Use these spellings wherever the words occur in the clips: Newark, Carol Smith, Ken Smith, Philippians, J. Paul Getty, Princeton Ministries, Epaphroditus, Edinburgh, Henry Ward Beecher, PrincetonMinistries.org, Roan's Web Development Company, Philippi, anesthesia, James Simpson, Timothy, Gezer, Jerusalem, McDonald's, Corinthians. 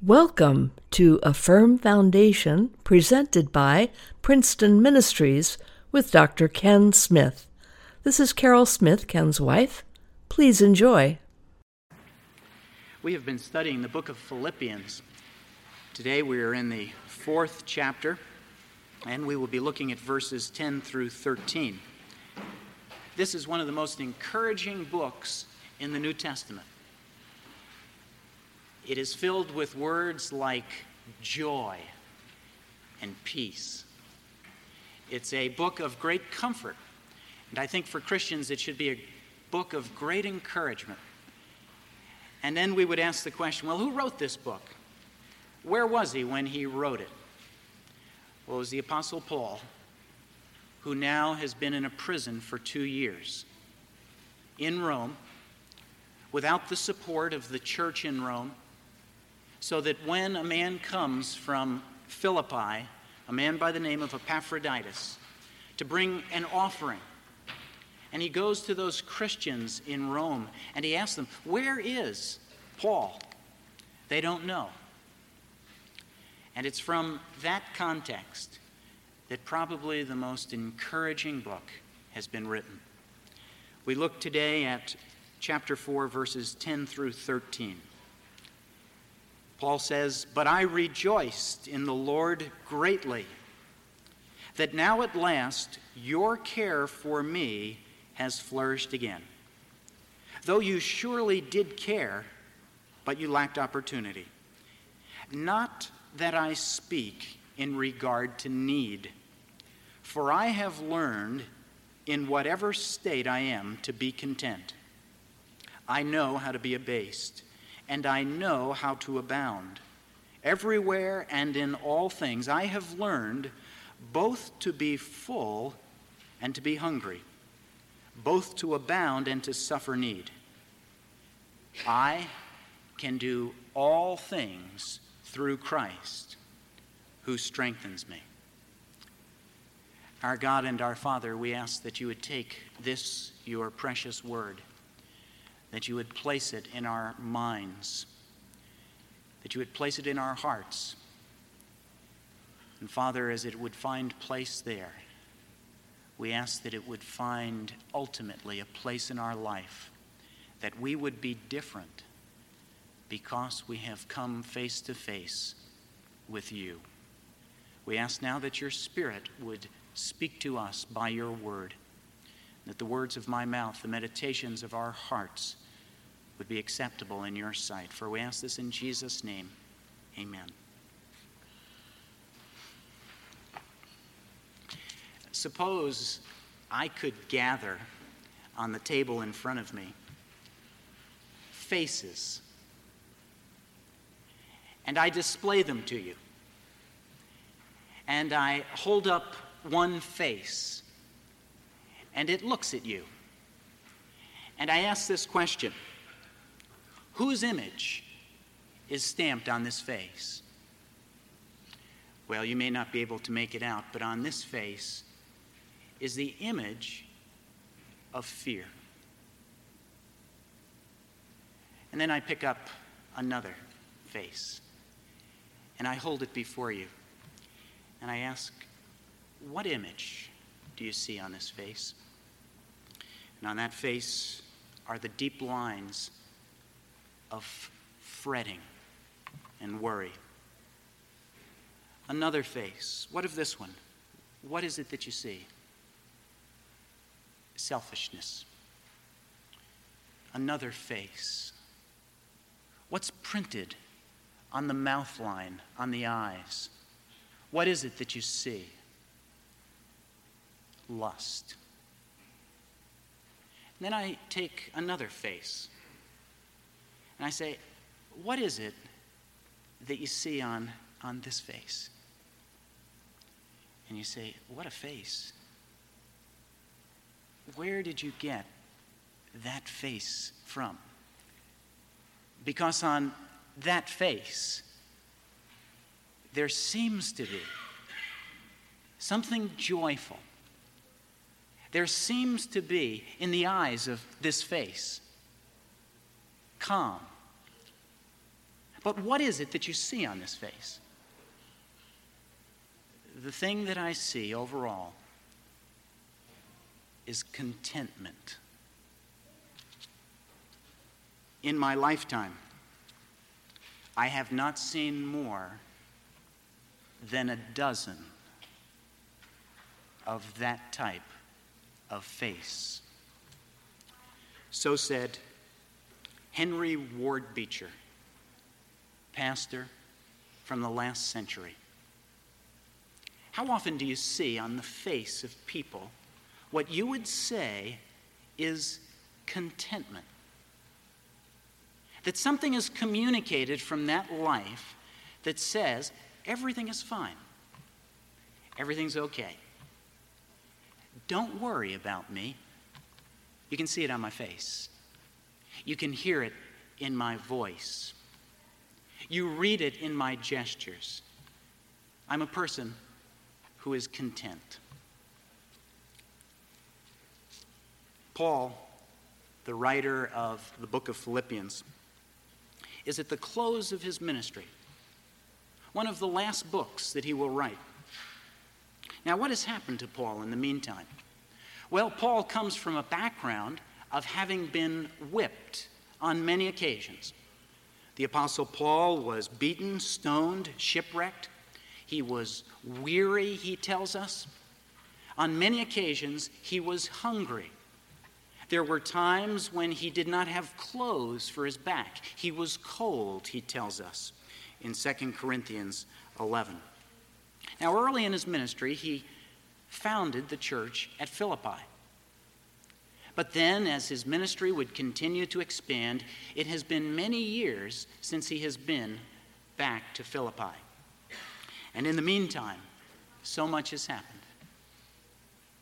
Welcome to A Firm Foundation, presented by Princeton Ministries with Dr. Ken Smith. This is Carol Smith, Ken's wife. Please enjoy. We have been studying the book of Philippians. Today we are in the 4th chapter, and we will be looking at verses 10 through 13. This is one of the most encouraging books in the New Testament. It is filled with words like joy and peace. It's a book of great comfort. And I think for Christians, it should be a book of great encouragement. And then we would ask the question, well, who wrote this book? Where was he when he wrote it? Well, it was the Apostle Paul, who now has been in a prison for 2 years in Rome, without the support of the church in Rome, so that when a man comes from Philippi, a man by the name of Epaphroditus, to bring an offering, and he goes to those Christians in Rome, and he asks them, where is Paul? They don't know. And it's from that context that probably the most encouraging book has been written. We look today at chapter 4, verses 10 through 13. Paul says, "But I rejoiced in the Lord greatly, that now at last your care for me has flourished again. Though you surely did care, but you lacked opportunity. Not that I speak in regard to need, for I have learned in whatever state I am to be content. I know how to be abased, and I know how to abound. Everywhere and in all things I have learned both to be full and to be hungry, both to abound and to suffer need. I can do all things through Christ, who strengthens me." Our God and our Father, we ask that you would take this, your precious word, that you would place it in our minds, that you would place it in our hearts. And Father, as it would find place there, we ask that it would find ultimately a place in our life, that we would be different because we have come face to face with you. We ask now that your Spirit would speak to us by your word, that the words of my mouth, the meditations of our hearts would be acceptable in your sight. For we ask this in Jesus' name, amen. Suppose I could gather on the table in front of me faces, and I display them to you, and I hold up one face, and it looks at you. And I ask this question: whose image is stamped on this face? Well, you may not be able to make it out, but on this face is the image of fear. And then I pick up another face, and I hold it before you. And I ask, what image do you see on this face? And on that face are the deep lines of fretting and worry. Another face. What of this one? What is it that you see? Selfishness. Another face. What's printed on the mouth line, on the eyes? What is it that you see? Lust. And then I take another face, and I say, what is it that you see on this face? And you say, what a face. Where did you get that face from? Because on that face, there seems to be something joyful. There seems to be, in the eyes of this face, calm, But what is it that you see on this face? The thing that I see overall is contentment. In my lifetime, I have not seen more than a dozen of that type of face. So said Henry Ward Beecher, pastor from the last century. How often do you see on the face of people what you would say is contentment? That something is communicated from that life that says everything is fine, everything's okay. Don't worry about me. You can see it on my face. You can hear it in my voice. You read it in my gestures. I'm a person who is content. Paul, the writer of the book of Philippians, is at the close of his ministry, one of the last books that he will write. Now, what has happened to Paul in the meantime? Well, Paul comes from a background of having been whipped on many occasions. The Apostle Paul was beaten, stoned, shipwrecked. He was weary, he tells us. On many occasions, he was hungry. There were times when he did not have clothes for his back. He was cold, he tells us, in 2 Corinthians 11. Now, early in his ministry, he founded the church at Philippi. But then, as his ministry would continue to expand, it has been many years since he has been back to Philippi. And in the meantime, so much has happened.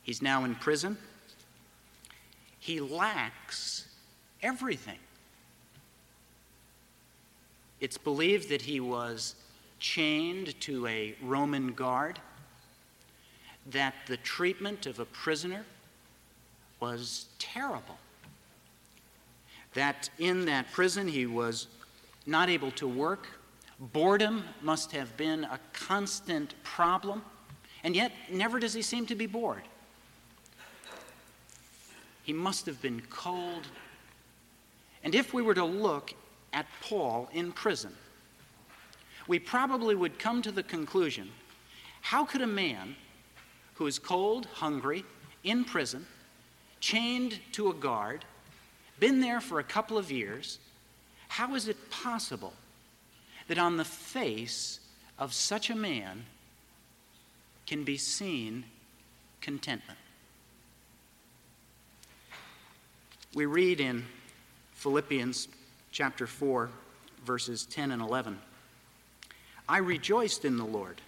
He's now in prison. He lacks everything. It's believed that he was chained to a Roman guard, that the treatment of a prisoner was terrible, that in that prison he was not able to work. Boredom must have been a constant problem, and yet never does he seem to be bored. He must have been cold. And if we were to look at Paul in prison, we probably would come to the conclusion, how could a man who is cold, hungry, in prison, chained to a guard, been there for a couple of years, how is it possible that on the face of such a man can be seen contentment? We read in Philippians chapter 4, verses 10 and 11, I rejoiced in the Lord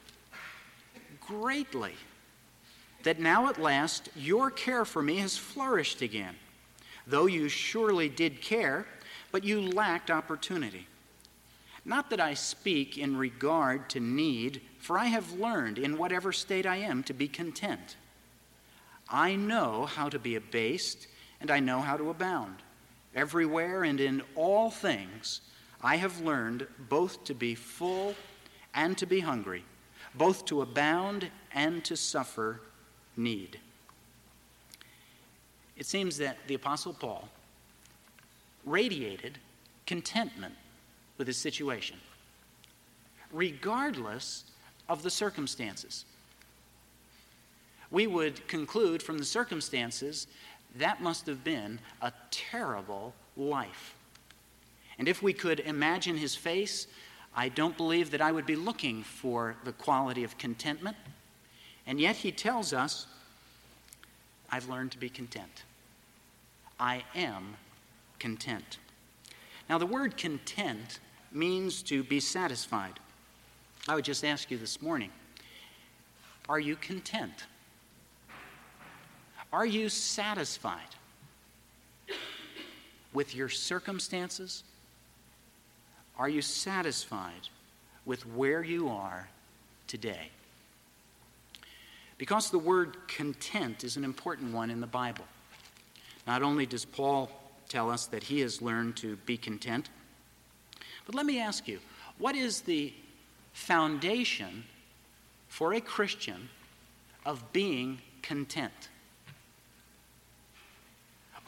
greatly that now at last your care for me has flourished again, though you surely did care, but you lacked opportunity. Not that I speak in regard to need, for I have learned in whatever state I am to be content. I know how to be abased, and I know how to abound. Everywhere and in all things, I have learned both to be full and to be hungry, both to abound and to suffer need. It seems that the Apostle Paul radiated contentment with his situation, regardless of the circumstances. We would conclude from the circumstances that must have been a terrible life. And if we could imagine his face, I don't believe that I would be looking for the quality of contentment. And yet he tells us, I've learned to be content. I am content. Now, the word content means to be satisfied. I would just ask you this morning, are you content? Are you satisfied with your circumstances? Are you satisfied with where you are today? Because the word content is an important one in the Bible. Not only does Paul tell us that he has learned to be content, but let me ask you, What is the foundation for a Christian of being content?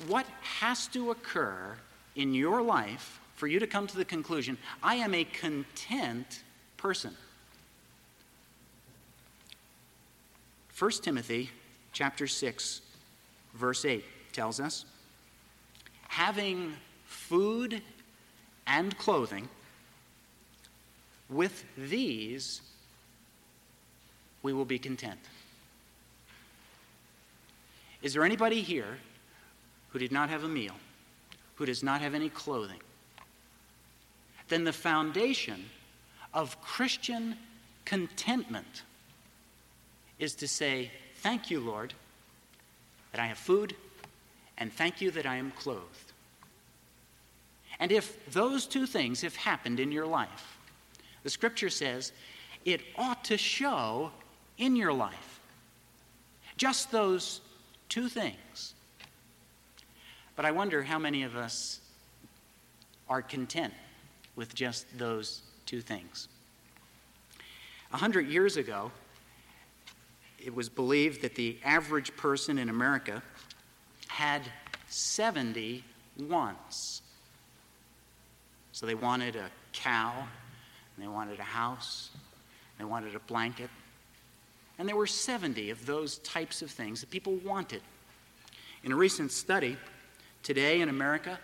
What has to occur in your life for you to come to the conclusion, I am a content person? 1 Timothy chapter 6, verse 8 tells us, having food and clothing, with these we will be content. Is there anybody here who did not have a meal, who does not have any clothing? Then the foundation of Christian contentment is to say, thank you, Lord, that I have food, and thank you that I am clothed. And if those two things have happened in your life, the Scripture says it ought to show in your life. Just those two things. But I wonder how many of us are content with just those two things. 100 years ago, it was believed that the average person in America had 70 wants. So they wanted a cow, and they wanted a house, and they wanted a blanket. And there were 70 of those types of things that people wanted. In a recent study, today in America,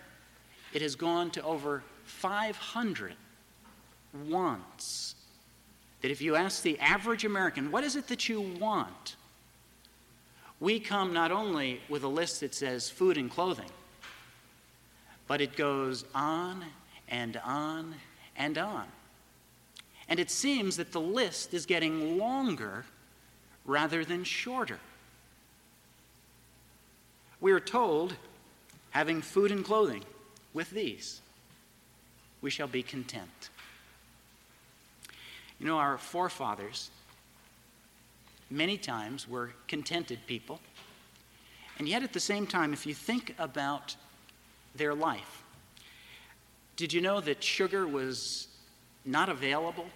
it has gone to over 500 wants. That if you ask the average American, what is it that you want? We come not only with a list that says food and clothing, but it goes on and on and on. And it seems that the list is getting longer rather than shorter. We are told, having food and clothing, with these, we shall be content. You know, our forefathers many times were contented people. And yet at the same time, if you think about their life, did you know that sugar was not available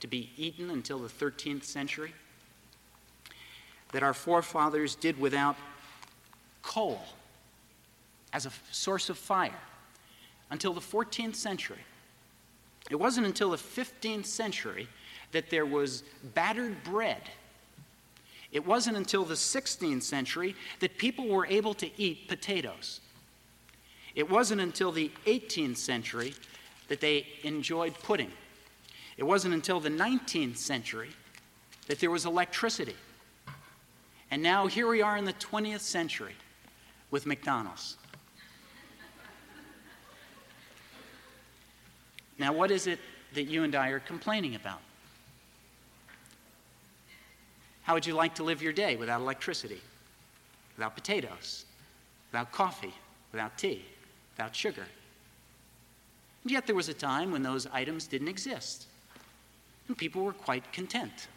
to be eaten until the 13th century? That our forefathers did without coal as a source of fire until the 14th century. It wasn't until the 15th century that there was battered bread. It wasn't until the 16th century that people were able to eat potatoes. It wasn't until the 18th century that they enjoyed pudding. It wasn't until the 19th century that there was electricity. And now here we are in the 20th century with McDonald's. Now, what is it that you and I are complaining about? How would you like to live your day without electricity, without potatoes, without coffee, without tea, without sugar? And yet there was a time when those items didn't exist, and people were quite content.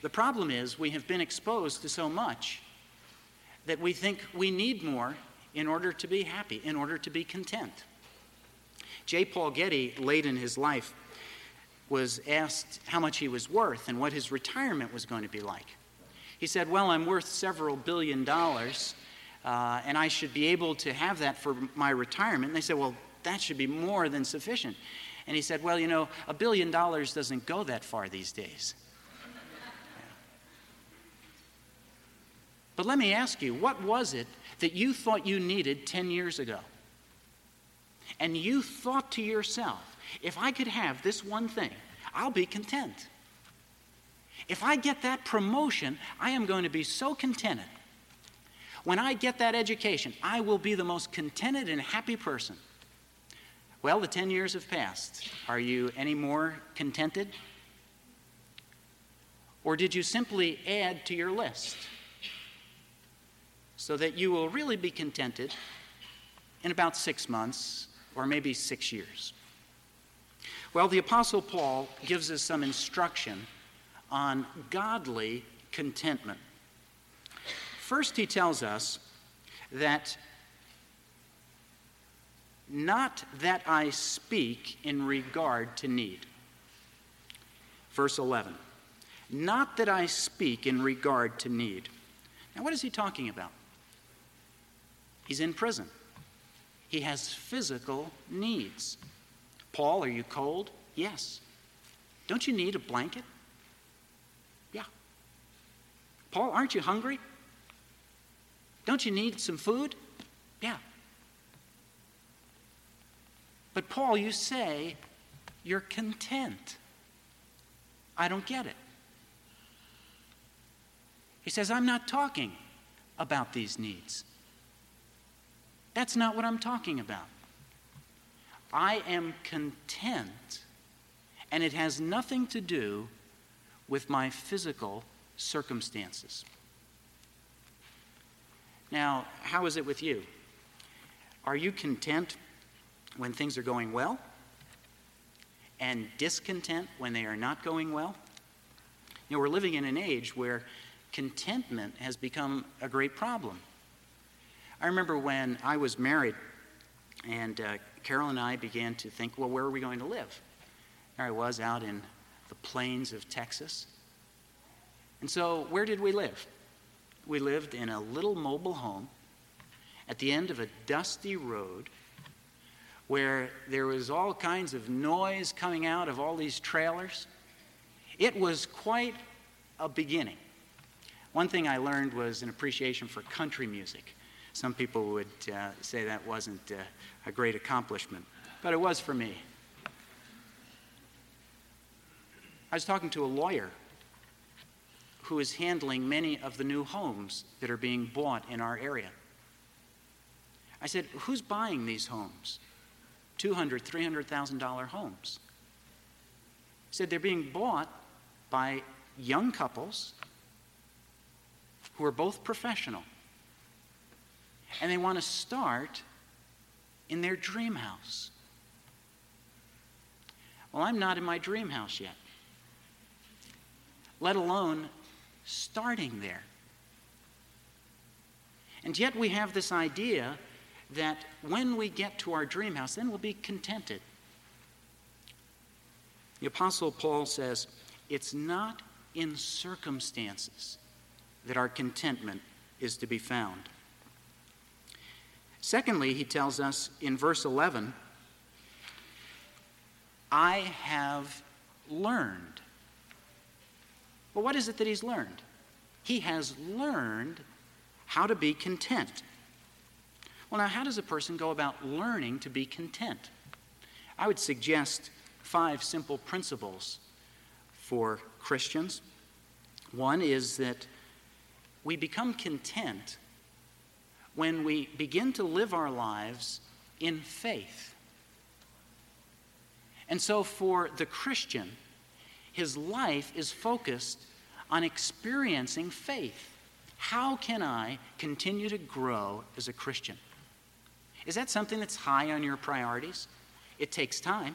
The problem is we have been exposed to so much that we think we need more in order to be happy, in order to be content. J. Paul Getty, late in his life, was asked how much he was worth and what his retirement was going to be like. He said, well, I'm worth several billion dollars, and I should be able to have that for my retirement. And they said, well, that should be more than sufficient. And he said, well, you know, $1 billion doesn't go that far these days. But let me ask you, what was it that you thought you needed 10 years ago? And you thought to yourself, if I could have this one thing, I'll be content. If I get that promotion, I am going to be so contented. When I get that education, I will be the most contented and happy person. Well, the 10 years have passed. Are you any more contented? Or did you simply add to your list so that you will really be contented in about 6 months, or maybe 6 years? Well, the Apostle Paul gives us some instruction on godly contentment. First, he tells us that not that I speak in regard to need. Verse 11, not that I speak in regard to need. Now, what is he talking about? He's in prison. He has physical needs. Paul, are you cold? Yes. Don't you need a blanket? Yeah. Paul, aren't you hungry? Don't you need some food? Yeah. But Paul, you say you're content. I don't get it. He says, I'm not talking about these needs. That's not what I'm talking about. I am content, and it has nothing to do with my physical circumstances. Now, how is it with you? Are you content when things are going well, and discontent when they are not going well? You know, we're living in an age where contentment has become a great problem. I remember when I was married, and Carol and I began to think, well, where are we going to live? There I was out in the plains of Texas. And so where did we live? We lived in a little mobile home at the end of a dusty road where there was all kinds of noise coming out of all these trailers. It was quite a beginning. One thing I learned was an appreciation for country music. Some people would say that wasn't a great accomplishment, but it was for me. I was talking to a lawyer who is handling many of the new homes that are being bought in our area. I said, who's buying these homes? $200,000, $300,000 homes. He said they're being bought by young couples who are both professional. And they want to start in their dream house. Well, I'm not in my dream house yet, let alone starting there. And yet we have this idea that when we get to our dream house, then we'll be contented. The Apostle Paul says, it's not in circumstances that our contentment is to be found. Secondly, he tells us in verse 11, I have learned. Well, what is it that he's learned? He has learned how to be content. Well, now, how does a person go about learning to be content? I would suggest 5 simple principles for Christians. One is that we become content when we begin to live our lives in faith. And so for the Christian, his life is focused on experiencing faith. How can I continue to grow as a Christian? Is that something that's high on your priorities? It takes time.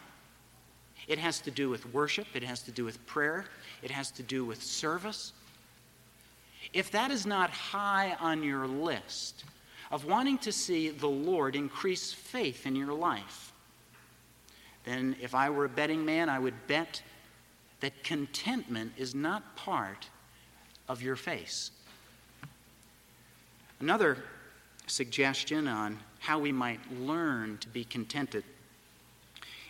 It has to do with worship. It has to do with prayer. It has to do with service. If that is not high on your list of wanting to see the Lord increase faith in your life, then if I were a betting man, I would bet that contentment is not part of your face. Another suggestion on how we might learn to be contented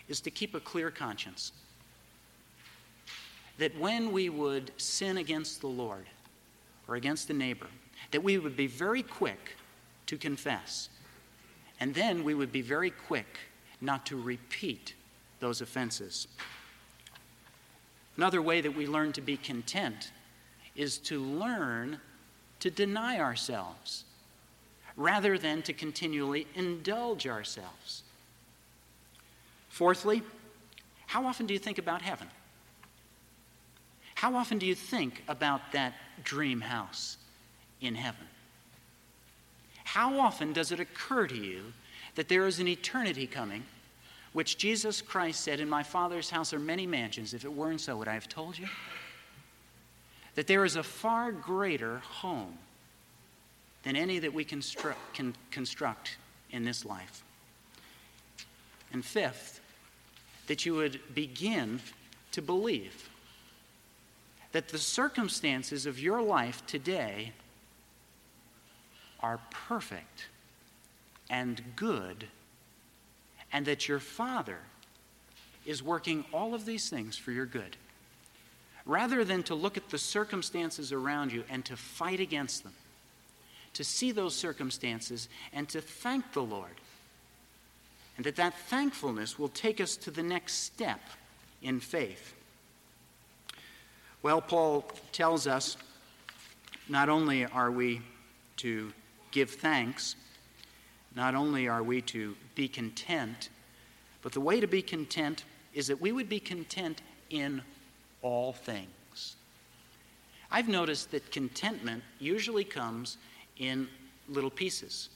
is to keep a clear conscience. That when we would sin against the Lord or against a neighbor, that we would be very quick to confess, and then we would be very quick not to repeat those offenses. Another way that we learn to be content is to learn to deny ourselves rather than to continually indulge ourselves. Fourthly, how often do you think about heaven? How often do you think about that dream house in heaven? How often does it occur to you that there is an eternity coming, which Jesus Christ said, in my Father's house are many mansions. If it weren't so, would I have told you? That there is a far greater home than any that we can construct in this life. And fifth, that you would begin to believe that the circumstances of your life today are perfect and good, and that your Father is working all of these things for your good. Rather than to look at the circumstances around you and to fight against them, to see those circumstances and to thank the Lord, and that thankfulness will take us to the next step in faith. Well, Paul tells us not only are we to give thanks, not only are we to be content, but the way to be content is that we would be content in all things. I've noticed that contentment usually comes in little pieces.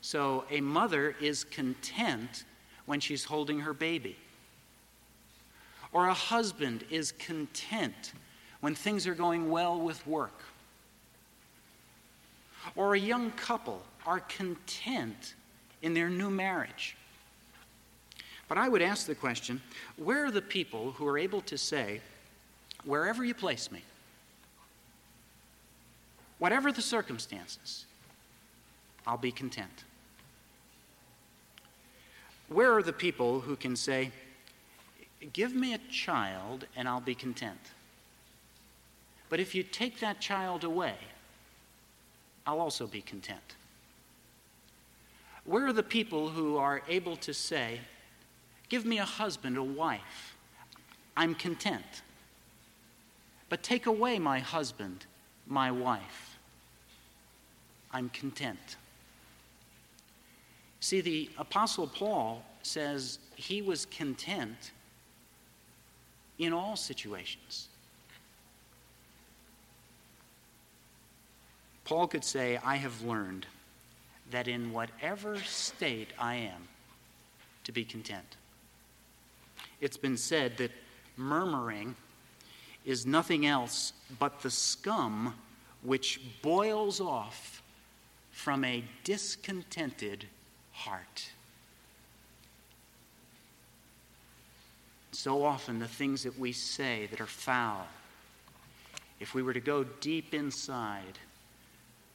So a mother is content when she's holding her baby. Or a husband is content when things are going well with work. Or a young couple are content in their new marriage. But I would ask the question, where are the people who are able to say, wherever you place me, whatever the circumstances, I'll be content? Where are the people who can say, give me a child and I'll be content, but if you take that child away, I'll also be content? Where are the people who are able to say, give me a husband, a wife, I'm content, but take away my husband, my wife, I'm content? See, the Apostle Paul says he was content in all situations. Paul could say, I have learned that in whatever state I am, to be content. It's been said that murmuring is nothing else but the scum which boils off from a discontented heart. So often the things that we say that are foul, if we were to go deep inside,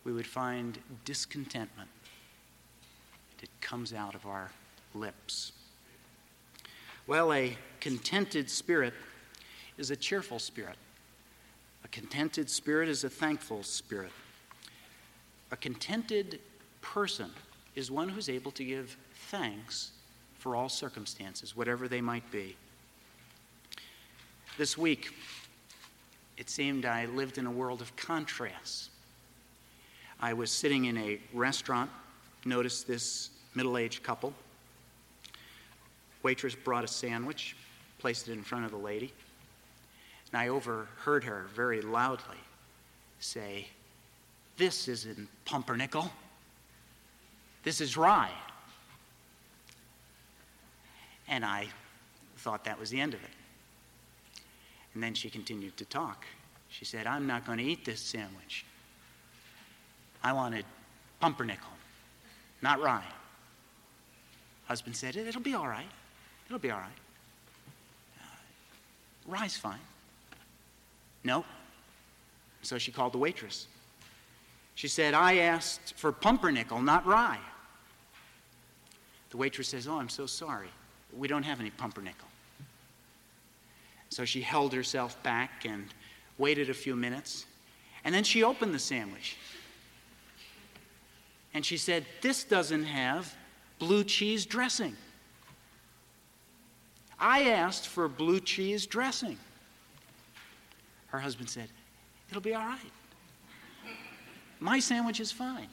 we would find discontentment that comes out of our lips. Well, a contented spirit is a cheerful spirit. A contented spirit is a thankful spirit. A contented person is one who's able to give thanks for all circumstances, whatever they might be. This week, it seemed I lived in a world of contrasts. I was sitting in a restaurant, noticed this middle-aged couple. Waitress brought a sandwich, placed it in front of the lady, and I overheard her very loudly say, "This isn't pumpernickel. This is rye." And I thought that was the end of it. And then she continued to talk. She said, "I'm not going to eat this sandwich. I wanted pumpernickel, not rye." Husband said, "It'll be all right. It'll be all right. Rye's fine." "No." So she called the waitress. She said, "I asked for pumpernickel, not rye." The waitress says, "Oh, I'm so sorry. We don't have any pumpernickel." So she held herself back and waited a few minutes. And then she opened the sandwich. And she said, "This doesn't have blue cheese dressing. I asked for blue cheese dressing." Her husband said, "It'll be all right. My sandwich is fine."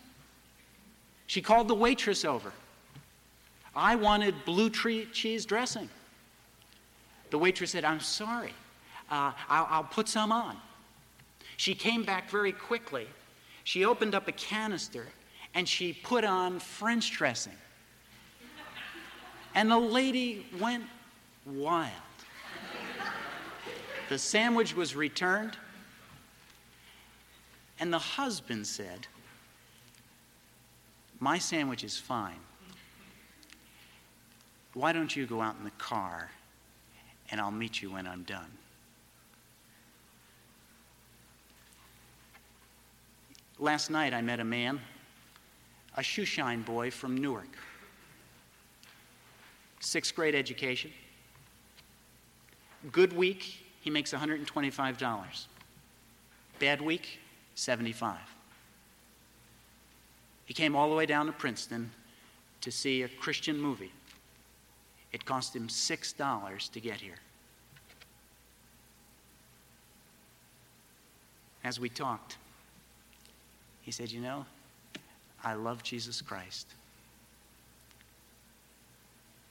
She called the waitress over. "I wanted blue cheese dressing." The waitress said, "I'm sorry. I'll put some on." She came back very quickly. She opened up a canister and she put on French dressing. And the lady went wild. The sandwich was returned. And the husband said, "My sandwich is fine. why don't you go out in the car and I'll meet you when I'm done? Last night I met a man, a shoeshine boy from Newark. 6th grade education. Good week, he makes $125. Bad week, $75. He came all the way down to Princeton to see a Christian movie. It cost him $6 to get here. As we talked, he said, you know, I love Jesus Christ.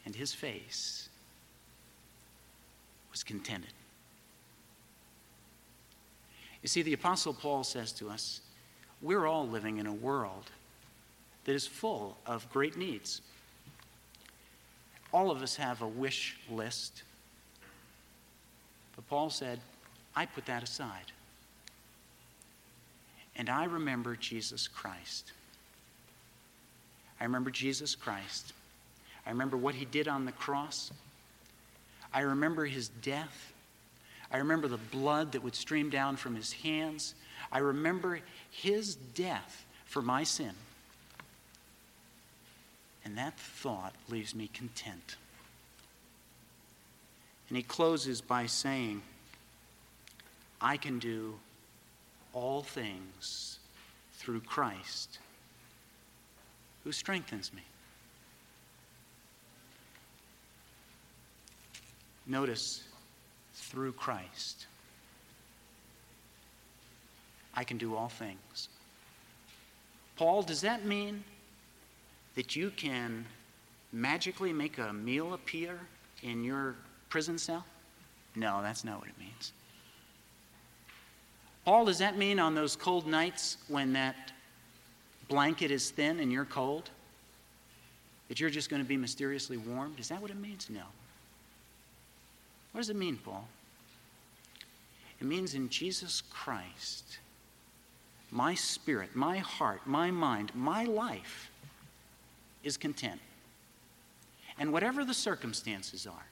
And his face was contented. You see, the Apostle Paul says to us, we're all living in a world that is full of great needs. All of us have a wish list. But Paul said, I put that aside. And I remember Jesus Christ. I remember Jesus Christ. I remember what he did on the cross. I remember his death. I remember the blood that would stream down from his hands. I remember his death for my sin. And that thought leaves me content. And he closes by saying, I can do all things through Christ who strengthens me. Notice, through Christ. I can do all things. Paul, does that mean that you can magically make a meal appear in your prison cell? No, that's not what it means. Paul, does that mean on those cold nights when that blanket is thin and you're cold, that you're just going to be mysteriously warmed? Is that what it means? No. What does it mean, Paul? It means in Jesus Christ, my spirit, my heart, my mind, my life is content. And whatever the circumstances are,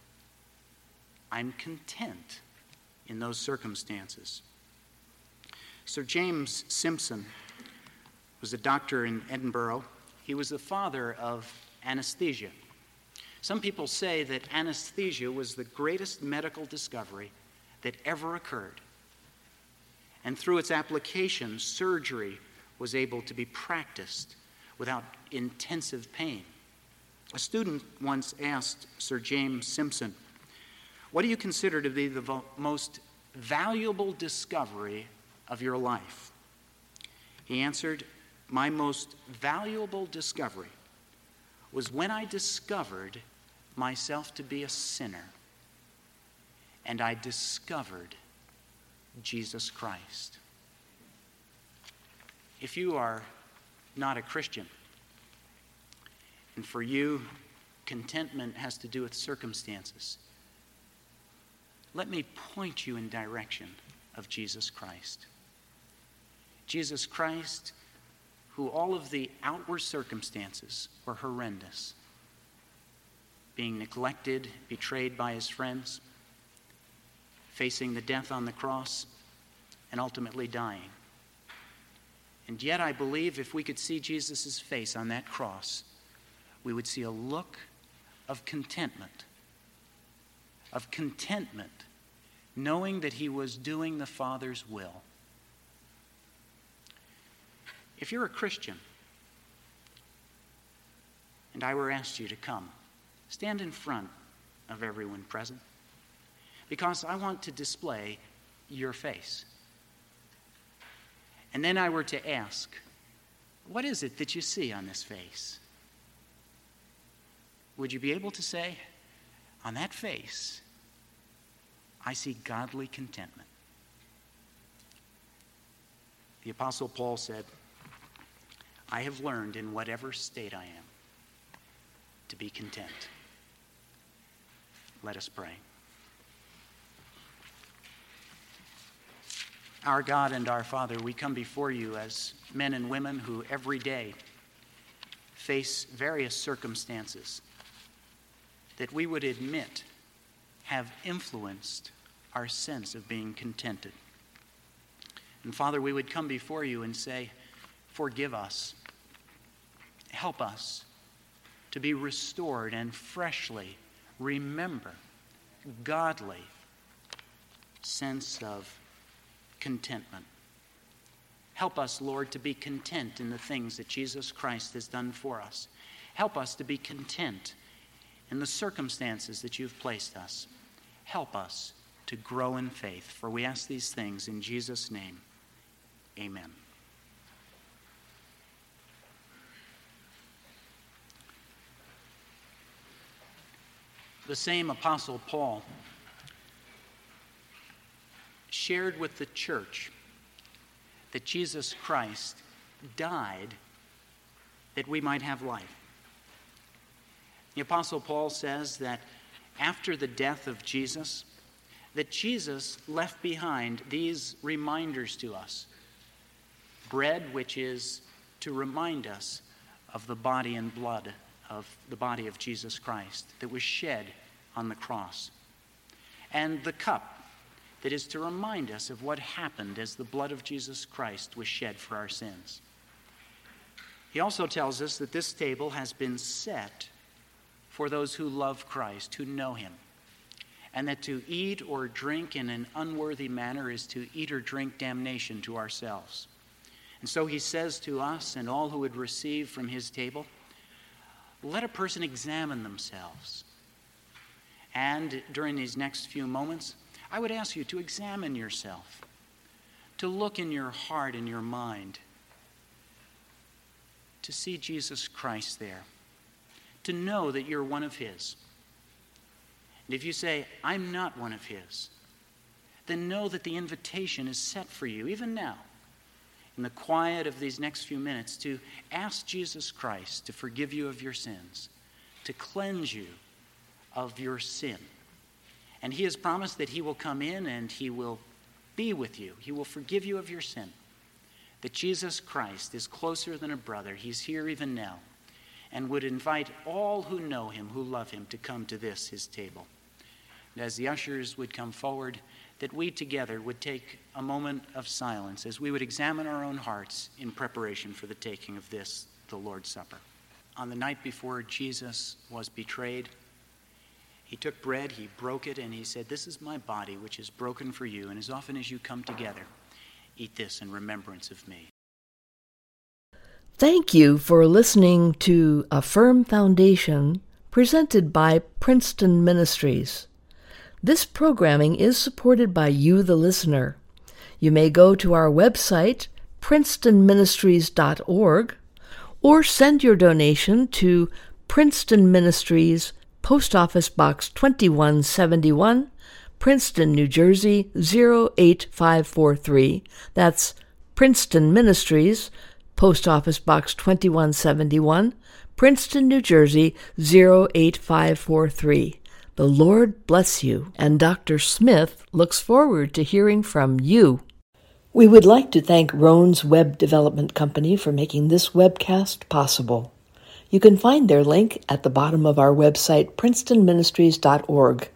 I'm content in those circumstances. Sir James Simpson was a doctor in Edinburgh. He was the father of anesthesia. Some people say that anesthesia was the greatest medical discovery that ever occurred. And through its application, surgery was able to be practiced without intensive pain. A student once asked Sir James Simpson, what do you consider to be the most valuable discovery of your life? He answered, my most valuable discovery was when I discovered myself to be a sinner, and I discovered Jesus Christ. If you are not a Christian, and for you, contentment has to do with circumstances, let me point you in direction of Jesus Christ. Jesus Christ, who all of the outward circumstances were horrendous, being neglected, betrayed by his friends, facing the death on the cross, and ultimately dying. And yet I believe if we could see Jesus' face on that cross, we would see a look of contentment, knowing that he was doing the Father's will. If you're a Christian, and I were asked you to come, stand in front of everyone present, because I want to display your face. And then I were to ask, what is it that you see on this face? Would you be able to say, on that face, I see godly contentment? The Apostle Paul said, I have learned in whatever state I am to be content. Let us pray. Our God and our Father, we come before you as men and women who every day face various circumstances that we would admit have influenced our sense of being contented. And Father, we would come before you and say, forgive us. Help us to be restored and freshly remember godly sense of contentment. Help us, Lord, to be content in the things that Jesus Christ has done for us. Help us to be content in the circumstances that you've placed us. Help us to grow in faith, for we ask these things in Jesus' name. Amen. The same Apostle Paul shared with the church that Jesus Christ died that we might have life. The Apostle Paul says that after the death of Jesus, that Jesus left behind these reminders to us. Bread, which is to remind us of the body and blood of the body of Jesus Christ that was shed on the cross. And the cup that is to remind us of what happened as the blood of Jesus Christ was shed for our sins. He also tells us that this table has been set for those who love Christ, who know him, and that to eat or drink in an unworthy manner is to eat or drink damnation to ourselves. And so he says to us and all who would receive from his table, let a person examine themselves. And during these next few moments, I would ask you to examine yourself, to look in your heart and your mind, to see Jesus Christ there, to know that you're one of his. And if you say, I'm not one of his, then know that the invitation is set for you, even now, in the quiet of these next few minutes, to ask Jesus Christ to forgive you of your sins, to cleanse you of your sin. And he has promised that he will come in and he will be with you. He will forgive you of your sin. That Jesus Christ is closer than a brother. He's here even now, and would invite all who know him, who love him, to come to this, his table. And as the ushers would come forward, that we together would take a moment of silence as we would examine our own hearts in preparation for the taking of this, the Lord's Supper. On the night before Jesus was betrayed, he took bread, he broke it, and he said, "This is my body, which is broken for you, and as often as you come together, eat this in remembrance of me." Thank you for listening to A Firm Foundation, presented by Princeton Ministries. This programming is supported by you, the listener. You may go to our website, PrincetonMinistries.org, or send your donation to Princeton Ministries, Post Office Box 2171, Princeton, New Jersey 08543. That's Princeton Ministries, Post Office Box 2171, Princeton, New Jersey 08543. The Lord bless you, and Dr. Smith looks forward to hearing from you. We would like to thank Roan's Web Development Company for making this webcast possible. You can find their link at the bottom of our website, PrincetonMinistries.org.